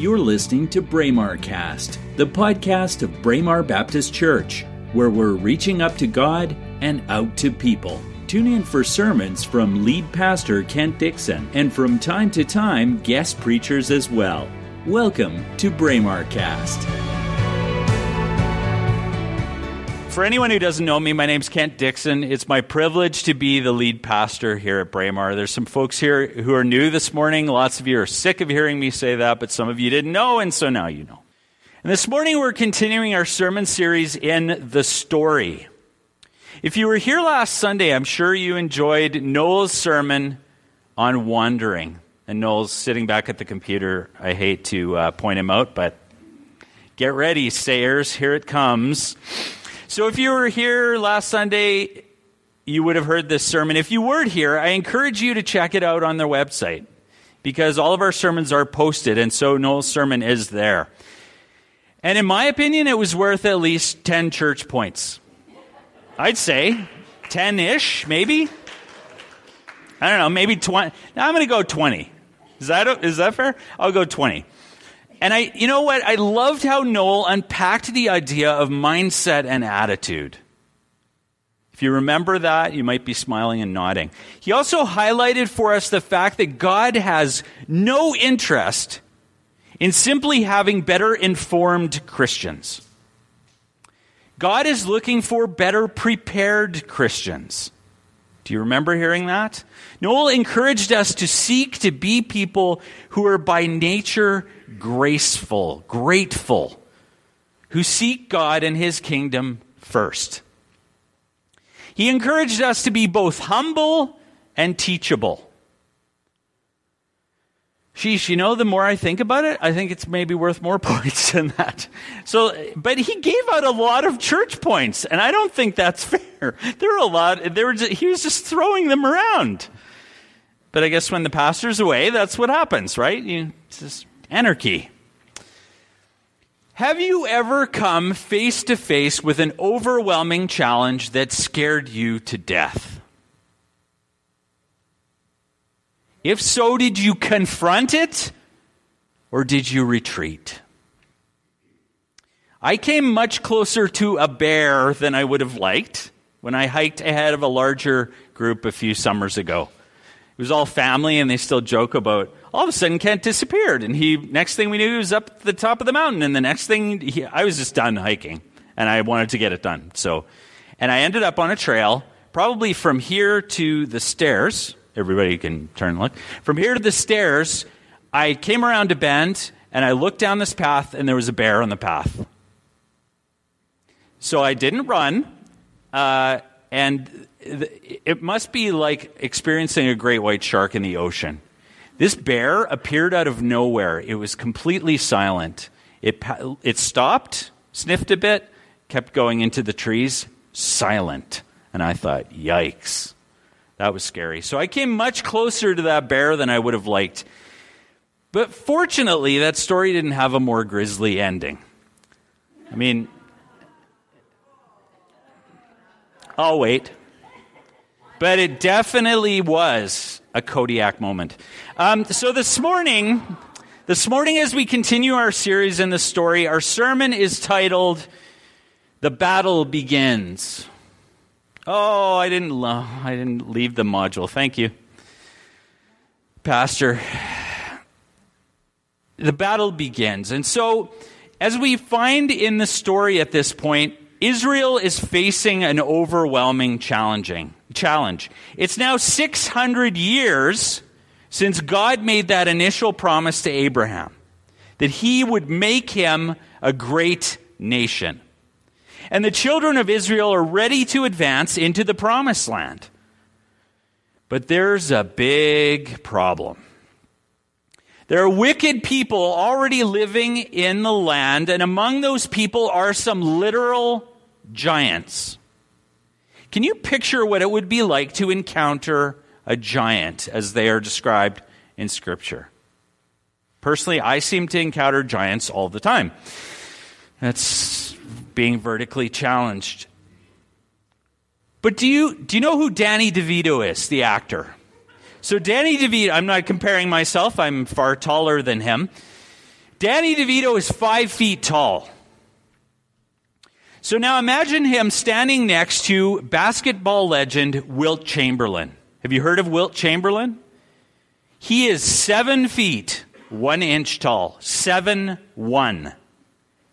You're listening to BraemarCast, the podcast of Braemar Baptist Church, where we're reaching up to God and out to people. Tune in for sermons from lead pastor Kent Dixon and from time to time guest preachers as well. Welcome to BraemarCast. For anyone who doesn't know me, my name's Kent Dixon. It's my privilege to be the lead pastor here at Braemar. There's some folks here who are new this morning. Lots of you are sick of hearing me say that, but some of you didn't know, and so now you know. And this morning we're continuing our sermon series in The Story. If you were here last Sunday, I'm sure you enjoyed Noel's sermon on wandering. And Noel's sitting back at the computer. I hate to point him out, but get ready, Sayers. Here it comes. So if you were here last Sunday, you would have heard this sermon. If you weren't here, I encourage you to check it out on their website, because all of our sermons are posted, and so Noel's sermon is there. And in my opinion, it was worth at least 10 church points. I'd say 10-ish, maybe. I don't know, maybe 20. Now I'm going to go 20. Is that fair? I'll go 20. And you know what? I loved how Noel unpacked the idea of mindset and attitude. If you remember that, you might be smiling and nodding. He also highlighted for us the fact that God has no interest in simply having better informed Christians. God is looking for better prepared Christians. Do you remember hearing that? Noel encouraged us to seek to be people who are by nature graceful, grateful, who seek God and his kingdom first. He encouraged us to be both humble and teachable. Sheesh, you know, the more I think about it, I think it's maybe worth more points than that. But he gave out a lot of church points, and I don't think that's fair. There were a lot. He was just throwing them around. But I guess when the pastor's away, that's what happens, right? It's just anarchy. Have you ever come face to face with an overwhelming challenge that scared you to death? If so, did you confront it or did you retreat? I came much closer to a bear than I would have liked when I hiked ahead of a larger group a few summers ago. It was all family, and they still joke about, all of a sudden Kent disappeared, and next thing we knew, he was up at the top of the mountain, and the next thing, I was just done hiking, and I wanted to get it done. And I ended up on a trail, probably from here to the stairs. Everybody can turn and look. From here to the stairs, I came around a bend, and I looked down this path, and there was a bear on the path. So I didn't run, and it must be like experiencing a great white shark in the ocean. This bear appeared out of nowhere. It was completely silent. It stopped, sniffed a bit, kept going into the trees, silent. And I thought, yikes. That was scary. So I came much closer to that bear than I would have liked. But fortunately, that story didn't have a more grisly ending. I mean, I'll wait. But it definitely was a Kodiak moment. So this morning as we continue our series in the story, our sermon is titled, The Battle Begins. Oh, I didn't leave the module. Thank you, Pastor. The battle begins. And so, as we find in the story at this point, Israel is facing an overwhelming challenge. It's now 600 years since God made that initial promise to Abraham, that he would make him a great nation. And the children of Israel are ready to advance into the promised land. But there's a big problem. There are wicked people already living in the land, and among those people are some literal giants. Can you picture what it would be like to encounter a giant as they are described in Scripture? Personally, I seem to encounter giants all the time. That's being vertically challenged. But do you know who Danny DeVito is, the actor? So Danny DeVito, I'm not comparing myself, I'm far taller than him. Danny DeVito is 5 feet tall. So now imagine him standing next to basketball legend Wilt Chamberlain. Have you heard of Wilt Chamberlain? He is 7 feet, 1 inch tall. 7'1".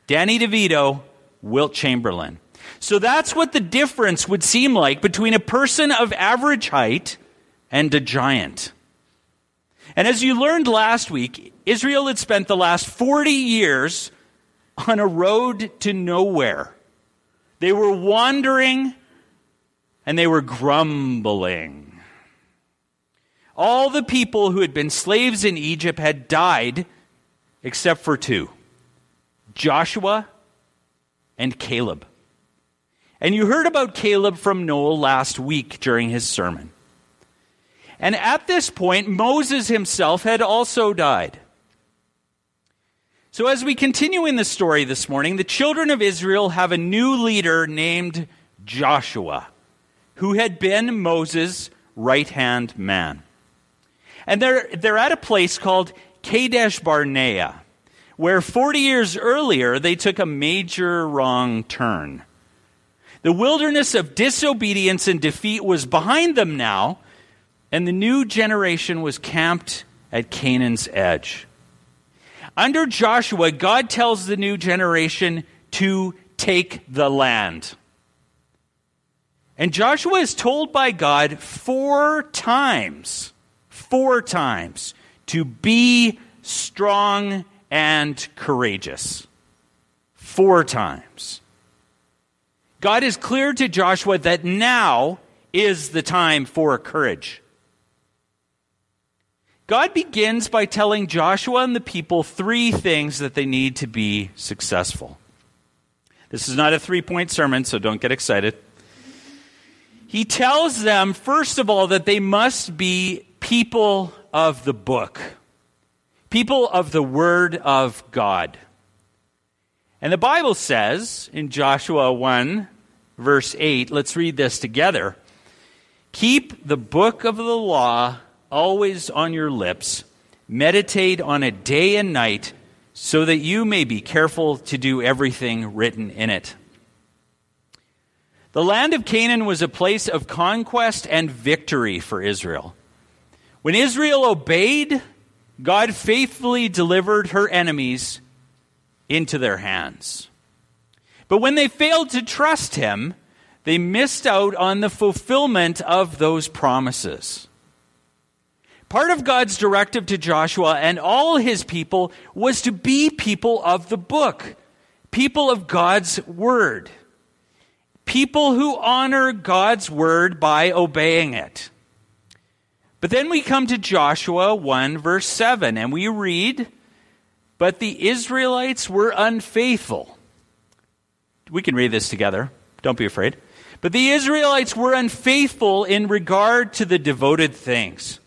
Danny DeVito, Wilt Chamberlain. So that's what the difference would seem like between a person of average height and a giant. And as you learned last week, Israel had spent the last 40 years on a road to nowhere. They were wandering and they were grumbling. All the people who had been slaves in Egypt had died except for two, Joshua and Caleb. And you heard about Caleb from Noel last week during his sermon. And at this point, Moses himself had also died. So as we continue in the story this morning, the children of Israel have a new leader named Joshua, who had been Moses' right-hand man. And they're at a place called Kadesh Barnea, where 40 years earlier they took a major wrong turn. The wilderness of disobedience and defeat was behind them now, and the new generation was camped at Canaan's edge. Under Joshua, God tells the new generation to take the land. And Joshua is told by God four times, to be strong and courageous. 4 times. God is clear to Joshua that now is the time for courage. God begins by telling Joshua and the people 3 things that they need to be successful. This is not a 3-point sermon, so don't get excited. He tells them, first of all, that they must be people of the book, people of the Word of God. And the Bible says in Joshua 1, verse 8, let's read this together. Keep the book of the law always on your lips, meditate on it day and night, so that you may be careful to do everything written in it. The land of Canaan was a place of conquest and victory for Israel. When Israel obeyed, God faithfully delivered her enemies into their hands. But when they failed to trust him, they missed out on the fulfillment of those promises. Part of God's directive to Joshua and all his people was to be people of the book, people of God's word, people who honor God's word by obeying it. But then we come to Joshua 1, verse 7, and we read, "But the Israelites were unfaithful." We can read this together. Don't be afraid. "But the Israelites were unfaithful in regard to the devoted things.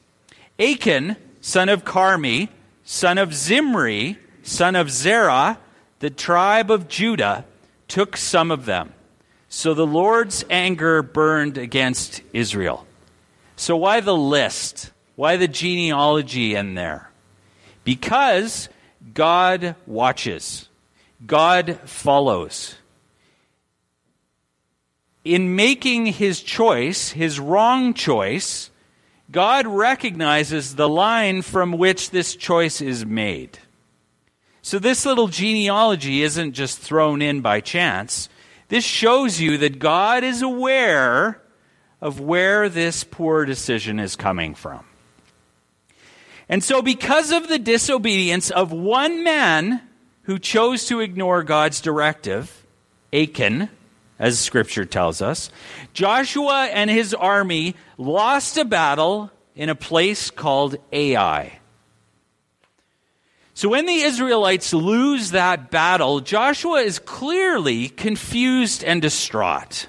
Achan, son of Carmi, son of Zimri, son of Zerah, the tribe of Judah, took some of them. So the Lord's anger burned against Israel." So why the list? Why the genealogy in there? Because God watches. God follows. In making his choice, his wrong choice, God recognizes the line from which this choice is made. So this little genealogy isn't just thrown in by chance. This shows you that God is aware of where this poor decision is coming from. And so because of the disobedience of one man who chose to ignore God's directive, Achan, as Scripture tells us, Joshua and his army lost a battle in a place called Ai. So when the Israelites lose that battle, Joshua is clearly confused and distraught.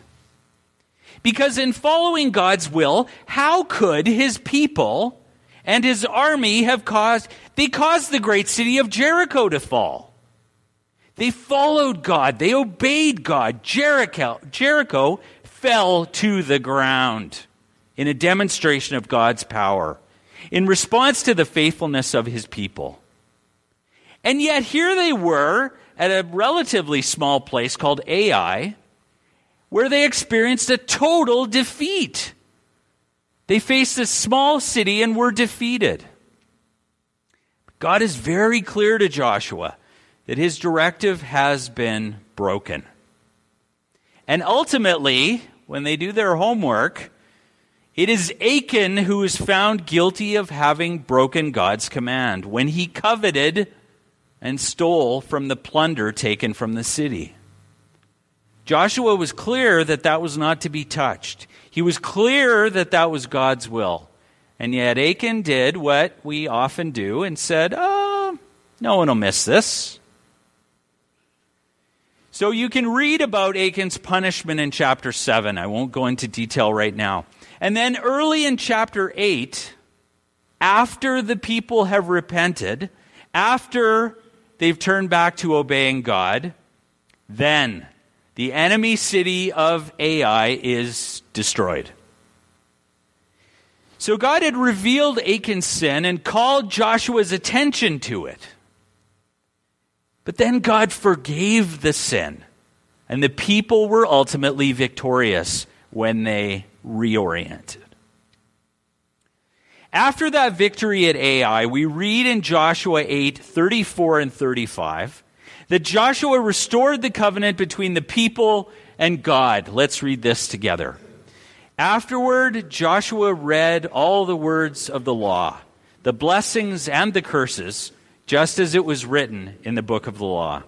Because in following God's will, how could his people and his army have caused the great city of Jericho to fall? They followed God. They obeyed God. Jericho fell to the ground in a demonstration of God's power in response to the faithfulness of his people. And yet here they were at a relatively small place called Ai, where they experienced a total defeat. They faced this small city and were defeated. God is very clear to Joshua that his directive has been broken. And ultimately, when they do their homework, it is Achan who is found guilty of having broken God's command when he coveted and stole from the plunder taken from the city. Joshua was clear that that was not to be touched. He was clear that that was God's will. And yet Achan did what we often do and said, oh, no one will miss this. So you can read about Achan's punishment in chapter 7. I won't go into detail right now. And then early in chapter 8, after the people have repented, after they've turned back to obeying God, then the enemy city of Ai is destroyed. So God had revealed Achan's sin and called Joshua's attention to it. But then God forgave the sin, and the people were ultimately victorious when they reoriented. After that victory at Ai, we read in Joshua 8, 34 and 35, that Joshua restored the covenant between the people and God. Let's read this together. Afterward, Joshua read all the words of the law, the blessings and the curses, just as it was written in the book of the law.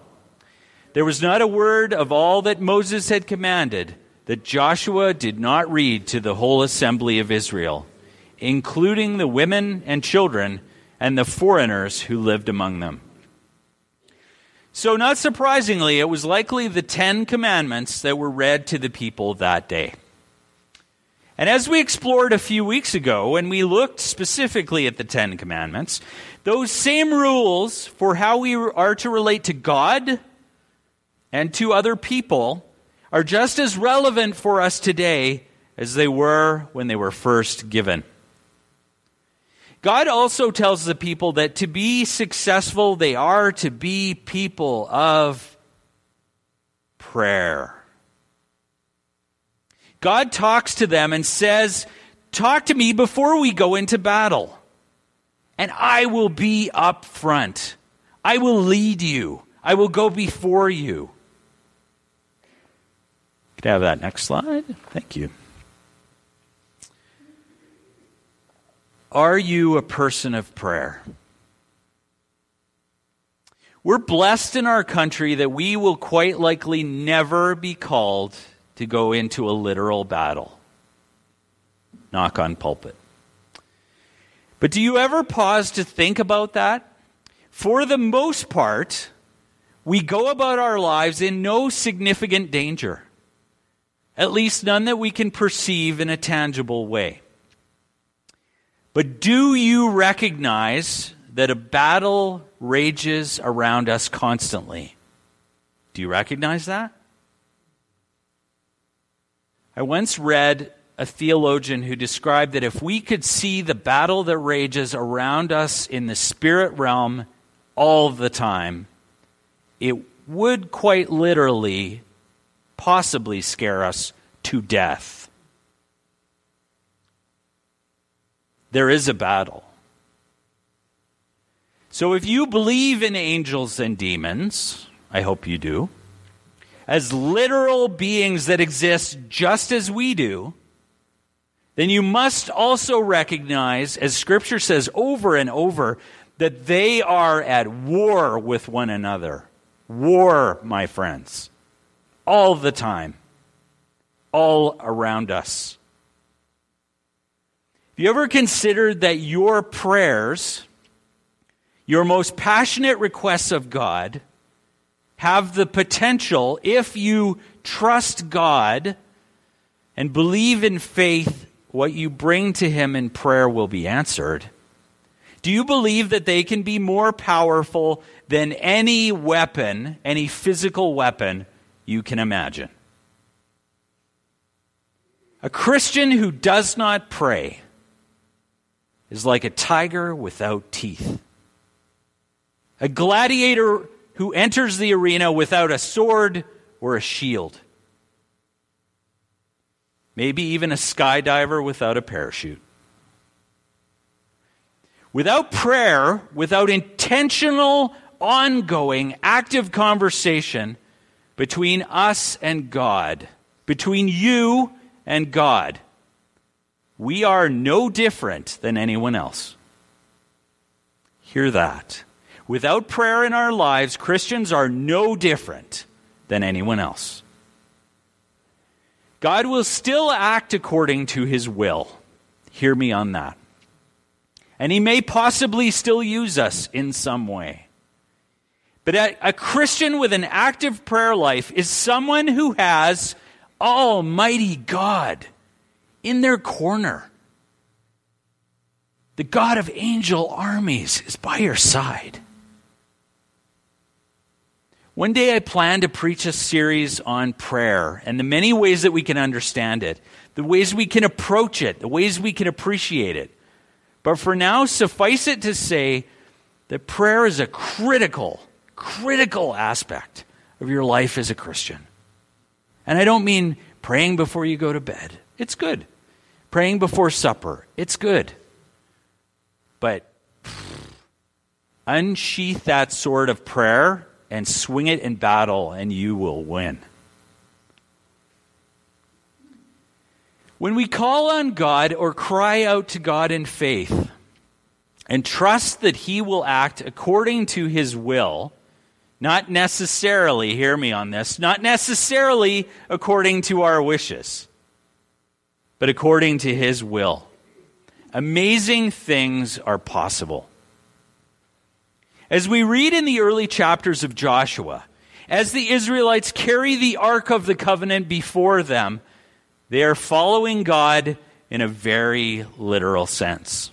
There was not a word of all that Moses had commanded that Joshua did not read to the whole assembly of Israel, including the women and children and the foreigners who lived among them. So not surprisingly, it was likely the 10 Commandments that were read to the people that day. And as we explored a few weeks ago, and we looked specifically at the 10 Commandments, those same rules for how we are to relate to God and to other people are just as relevant for us today as they were when they were first given. God also tells the people that to be successful, they are to be people of prayer. God talks to them and says, talk to me before we go into battle, and I will be up front. I will lead you. I will go before you. Could I have that next slide? Thank you. Are you a person of prayer? We're blessed in our country that we will quite likely never be called to go into a literal battle. Knock on pulpit. But do you ever pause to think about that? For the most part, we go about our lives in no significant danger. At least none that we can perceive in a tangible way. But do you recognize that a battle rages around us constantly? Do you recognize that? I once read a theologian who described that if we could see the battle that rages around us in the spirit realm all the time, it would quite literally possibly scare us to death. There is a battle. So if you believe in angels and demons, I hope you do, as literal beings that exist just as we do, then you must also recognize, as Scripture says over and over, that they are at war with one another. War, my friends. All the time. All around us. Have you ever considered that your prayers, your most passionate requests of God, have the potential, if you trust God and believe in faith, what you bring to Him in prayer will be answered? Do you believe that they can be more powerful than any weapon, any physical weapon you can imagine? A Christian who does not pray is like a tiger without teeth. A gladiator who enters the arena without a sword or a shield. Maybe even a skydiver without a parachute. Without prayer, without intentional, ongoing, active conversation between us and God, between you and God, we are no different than anyone else. Hear that. Without prayer in our lives, Christians are no different than anyone else. God will still act according to his will. Hear me on that. And he may possibly still use us in some way. But a Christian with an active prayer life is someone who has Almighty God in their corner. The God of angel armies is by your side. One day I plan to preach a series on prayer and the many ways that we can understand it, the ways we can approach it, the ways we can appreciate it. But for now, suffice it to say that prayer is a critical aspect of your life as a Christian. And I don't mean praying before you go to bed. It's good. Praying before supper. It's good. But unsheath that sword of prayer and swing it in battle, and you will win. When we call on God or cry out to God in faith and trust that he will act according to his will, not necessarily, hear me on this, not necessarily according to our wishes, but according to his will, amazing things are possible. As we read in the early chapters of Joshua, as the Israelites carry the Ark of the Covenant before them, they are following God in a very literal sense.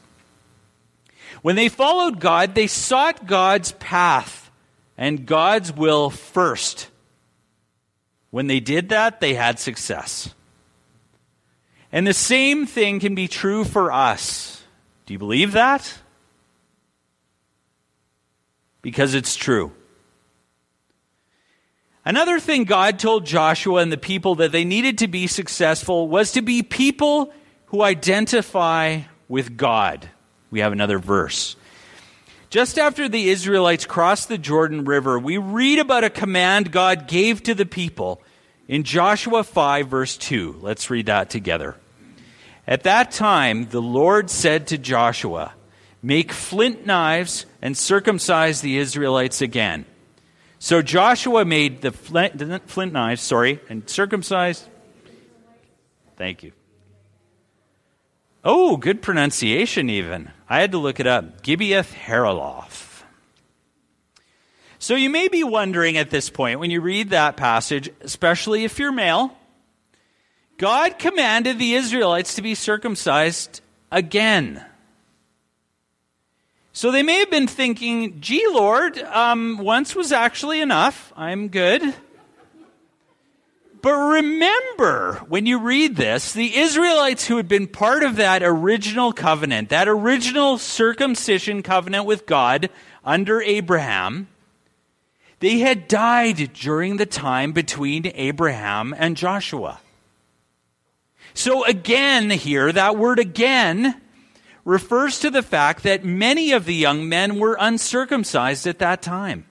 When they followed God, they sought God's path and God's will first. When they did that, they had success. And the same thing can be true for us. Do you believe that? Because it's true. Another thing God told Joshua and the people that they needed to be successful was to be people who identify with God. We have another verse. Just after the Israelites crossed the Jordan River, we read about a command God gave to the people in Joshua 5, verse 2. Let's read that together. At that time, the Lord said to Joshua, "Make flint knives and circumcise the Israelites again." So Joshua made the flint knives, and circumcised. Thank you. Oh, good pronunciation even. I had to look it up. Gibeath Haralof. So you may be wondering at this point, when you read that passage, especially if you're male, God commanded the Israelites to be circumcised again. So they may have been thinking, gee, Lord, once was actually enough. I'm good. But remember, when you read this, the Israelites who had been part of that original covenant, that original circumcision covenant with God under Abraham, they had died during the time between Abraham and Joshua. So again here, that word again refers to the fact that many of the young men were uncircumcised at that time.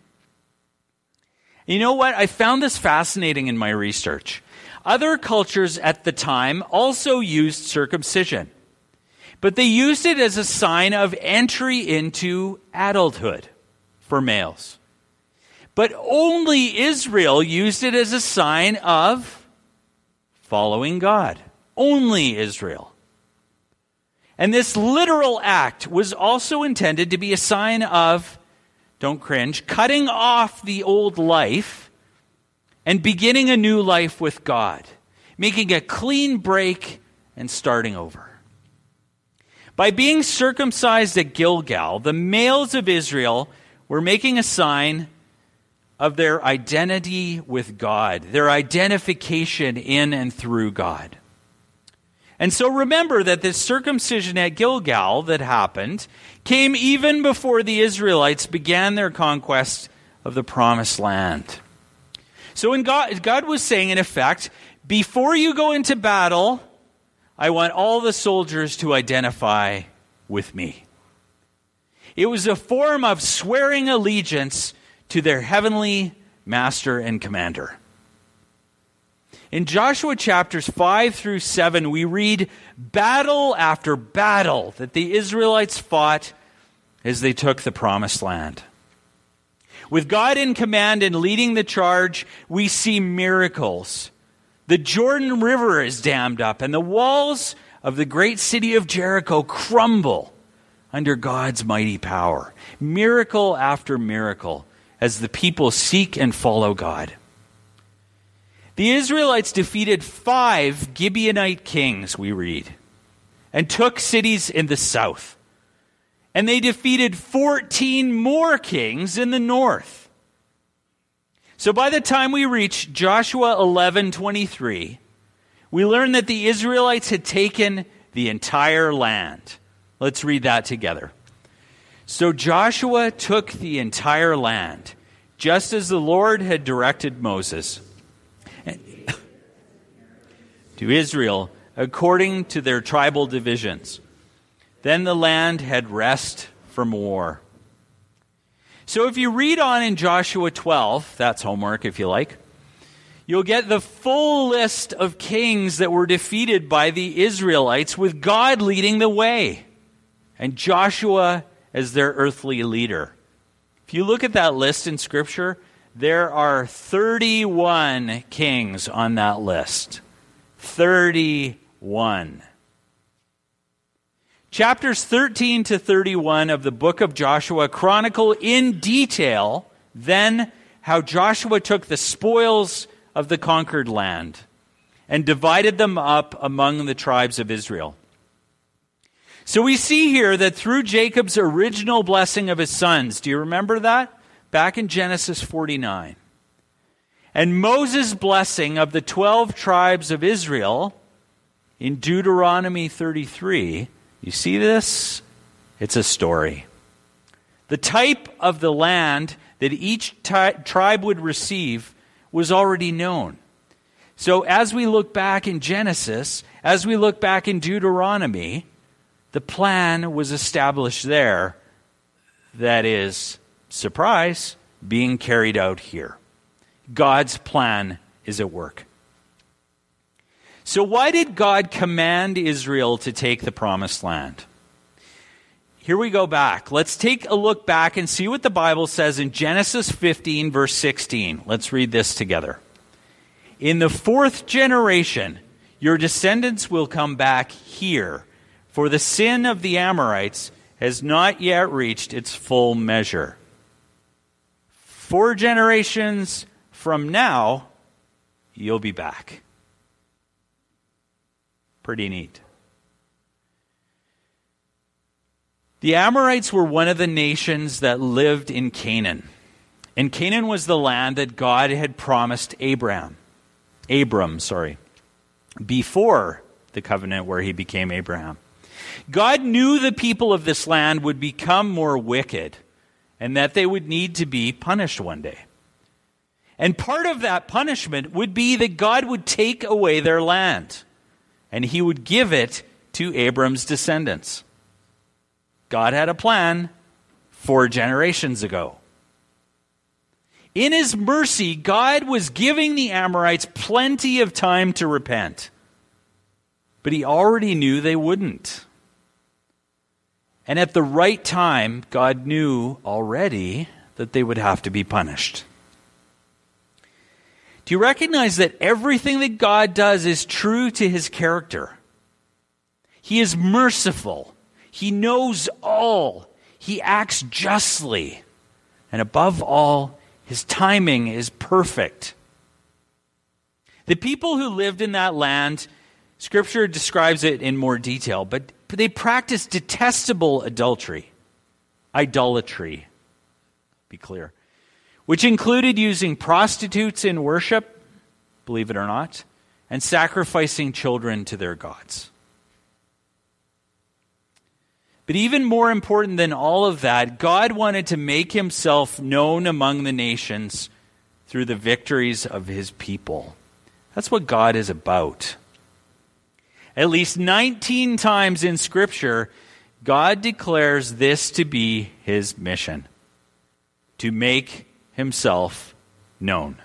You know what? I found this fascinating in my research. Other cultures at the time also used circumcision, but they used it as a sign of entry into adulthood for males. But only Israel used it as a sign of following God. Only Israel. And this literal act was also intended to be a sign of, don't cringe, cutting off the old life and beginning a new life with God, making a clean break and starting over. By being circumcised at Gilgal, the males of Israel were making a sign of their identity with God, their identification in and through God. And so remember that this circumcision at Gilgal that happened came even before the Israelites began their conquest of the promised land. So in God was saying, in effect, before you go into battle, I want all the soldiers to identify with me. It was a form of swearing allegiance to their heavenly master and commander. In Joshua chapters 5 through 7, we read battle after battle that the Israelites fought as they took the promised land. With God in command and leading the charge, we see miracles. The Jordan River is dammed up, and the walls of the great city of Jericho crumble under God's mighty power. Miracle after miracle as the people seek and follow God. The Israelites defeated 5 Gibeonite kings, we read, and took cities in the south. And they defeated 14 more kings in the north. So by the time we reach Joshua 11:23, we learn that the Israelites had taken the entire land. Let's read that together. So Joshua took the entire land, just as the Lord had directed Moses, to Israel according to their tribal divisions. Then the land had rest from war. So if you read on in Joshua 12, that's homework if you like, you'll get the full list of kings that were defeated by the Israelites with God leading the way and Joshua as their earthly leader. If you look at that list in Scripture, there are 31 kings on that list. 31. Chapters 13 to 31 of the book of Joshua chronicle in detail then how Joshua took the spoils of the conquered land and divided them up among the tribes of Israel. So we see here that through Jacob's original blessing of his sons, do you remember that? Back in Genesis 49. And Moses' blessing of the 12 tribes of Israel in Deuteronomy 33, you see this? It's a story. The type of the land that each tribe would receive was already known. So as we look back in Genesis, as we look back in Deuteronomy, the plan was established there. That is, surprise, being carried out here. God's plan is at work. So why did God command Israel to take the promised land? Here we go back. Let's take a look back and see what the Bible says in Genesis 15, verse 16. Let's read this together. In the 4th generation, your descendants will come back here, for the sin of the Amorites has not yet reached its full measure. 4 generations from now, you'll be back. Pretty neat. The Amorites were one of the nations that lived in Canaan. And Canaan was the land that God had promised Abram, before the covenant where he became Abraham. God knew the people of this land would become more wicked and that they would need to be punished one day. And part of that punishment would be that God would take away their land, and he would give it to Abram's descendants. God had a plan 4 generations ago. In his mercy, God was giving the Amorites plenty of time to repent. But he already knew they wouldn't. And at the right time, God knew already that they would have to be punished. Do you recognize that everything that God does is true to his character? He is merciful. He knows all. He acts justly. And above all, his timing is perfect. The people who lived in that land, Scripture describes it in more detail, but they practiced detestable idolatry. Be clear. Which included using prostitutes in worship, believe it or not, and sacrificing children to their gods. But even more important than all of that, God wanted to make himself known among the nations through the victories of his people. That's what God is about. At least 19 times in Scripture, God declares this to be his mission, to make himself known.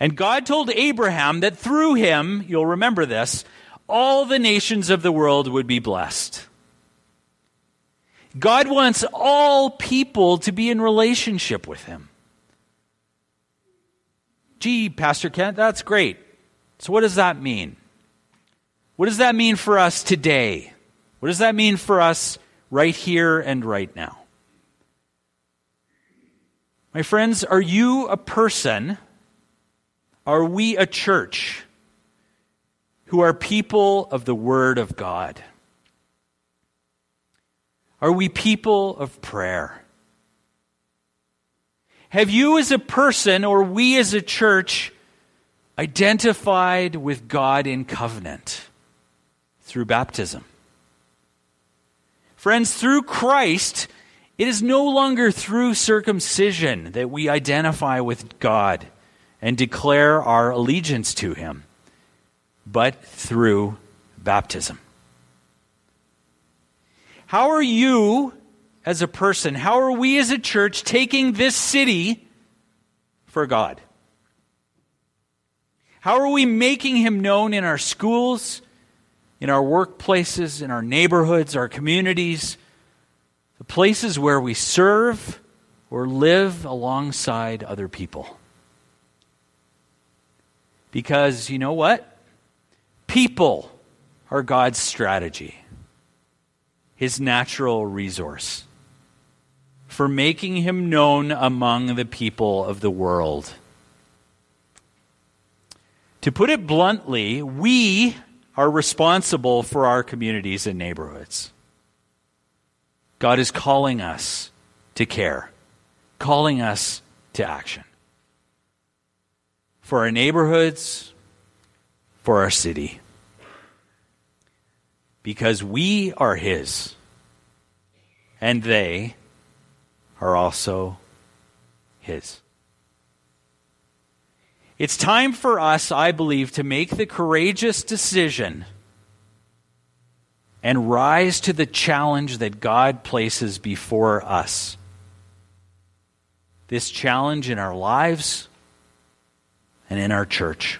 And God told Abraham that through him, you'll remember this, all the nations of the world would be blessed. God wants all people to be in relationship with him. Gee, Pastor Kent, that's great. So what does that mean? What does that mean for us today? What does that mean for us right here and right now? My friends, are you a person, are we a church, who are people of the Word of God? Are we people of prayer? Have you as a person, or we as a church, identified with God in covenant through baptism? Friends, through Christ, it is no longer through circumcision that we identify with God and declare our allegiance to him, but through baptism. How are you as a person, how are we as a church taking this city for God? How are we making him known in our schools, in our workplaces, in our neighborhoods, our communities, the places where we serve or live alongside other people? Because you know what? People are God's strategy, his natural resource for making him known among the people of the world. To put it bluntly, we are responsible for our communities and neighborhoods. God is calling us to care, calling us to action. For our neighborhoods, for our city. Because we are his, and they are also his. It's time for us, I believe, to make the courageous decision and rise to the challenge that God places before us. This challenge in our lives and in our church.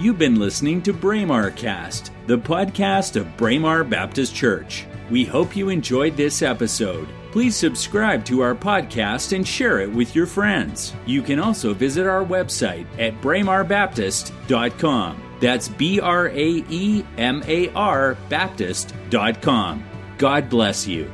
You've been listening to BraemarCast, the podcast of Braemar Baptist Church. We hope you enjoyed this episode. Please subscribe to our podcast and share it with your friends. You can also visit our website at braemarbaptist.com. That's BraemarBaptist.com. God bless you.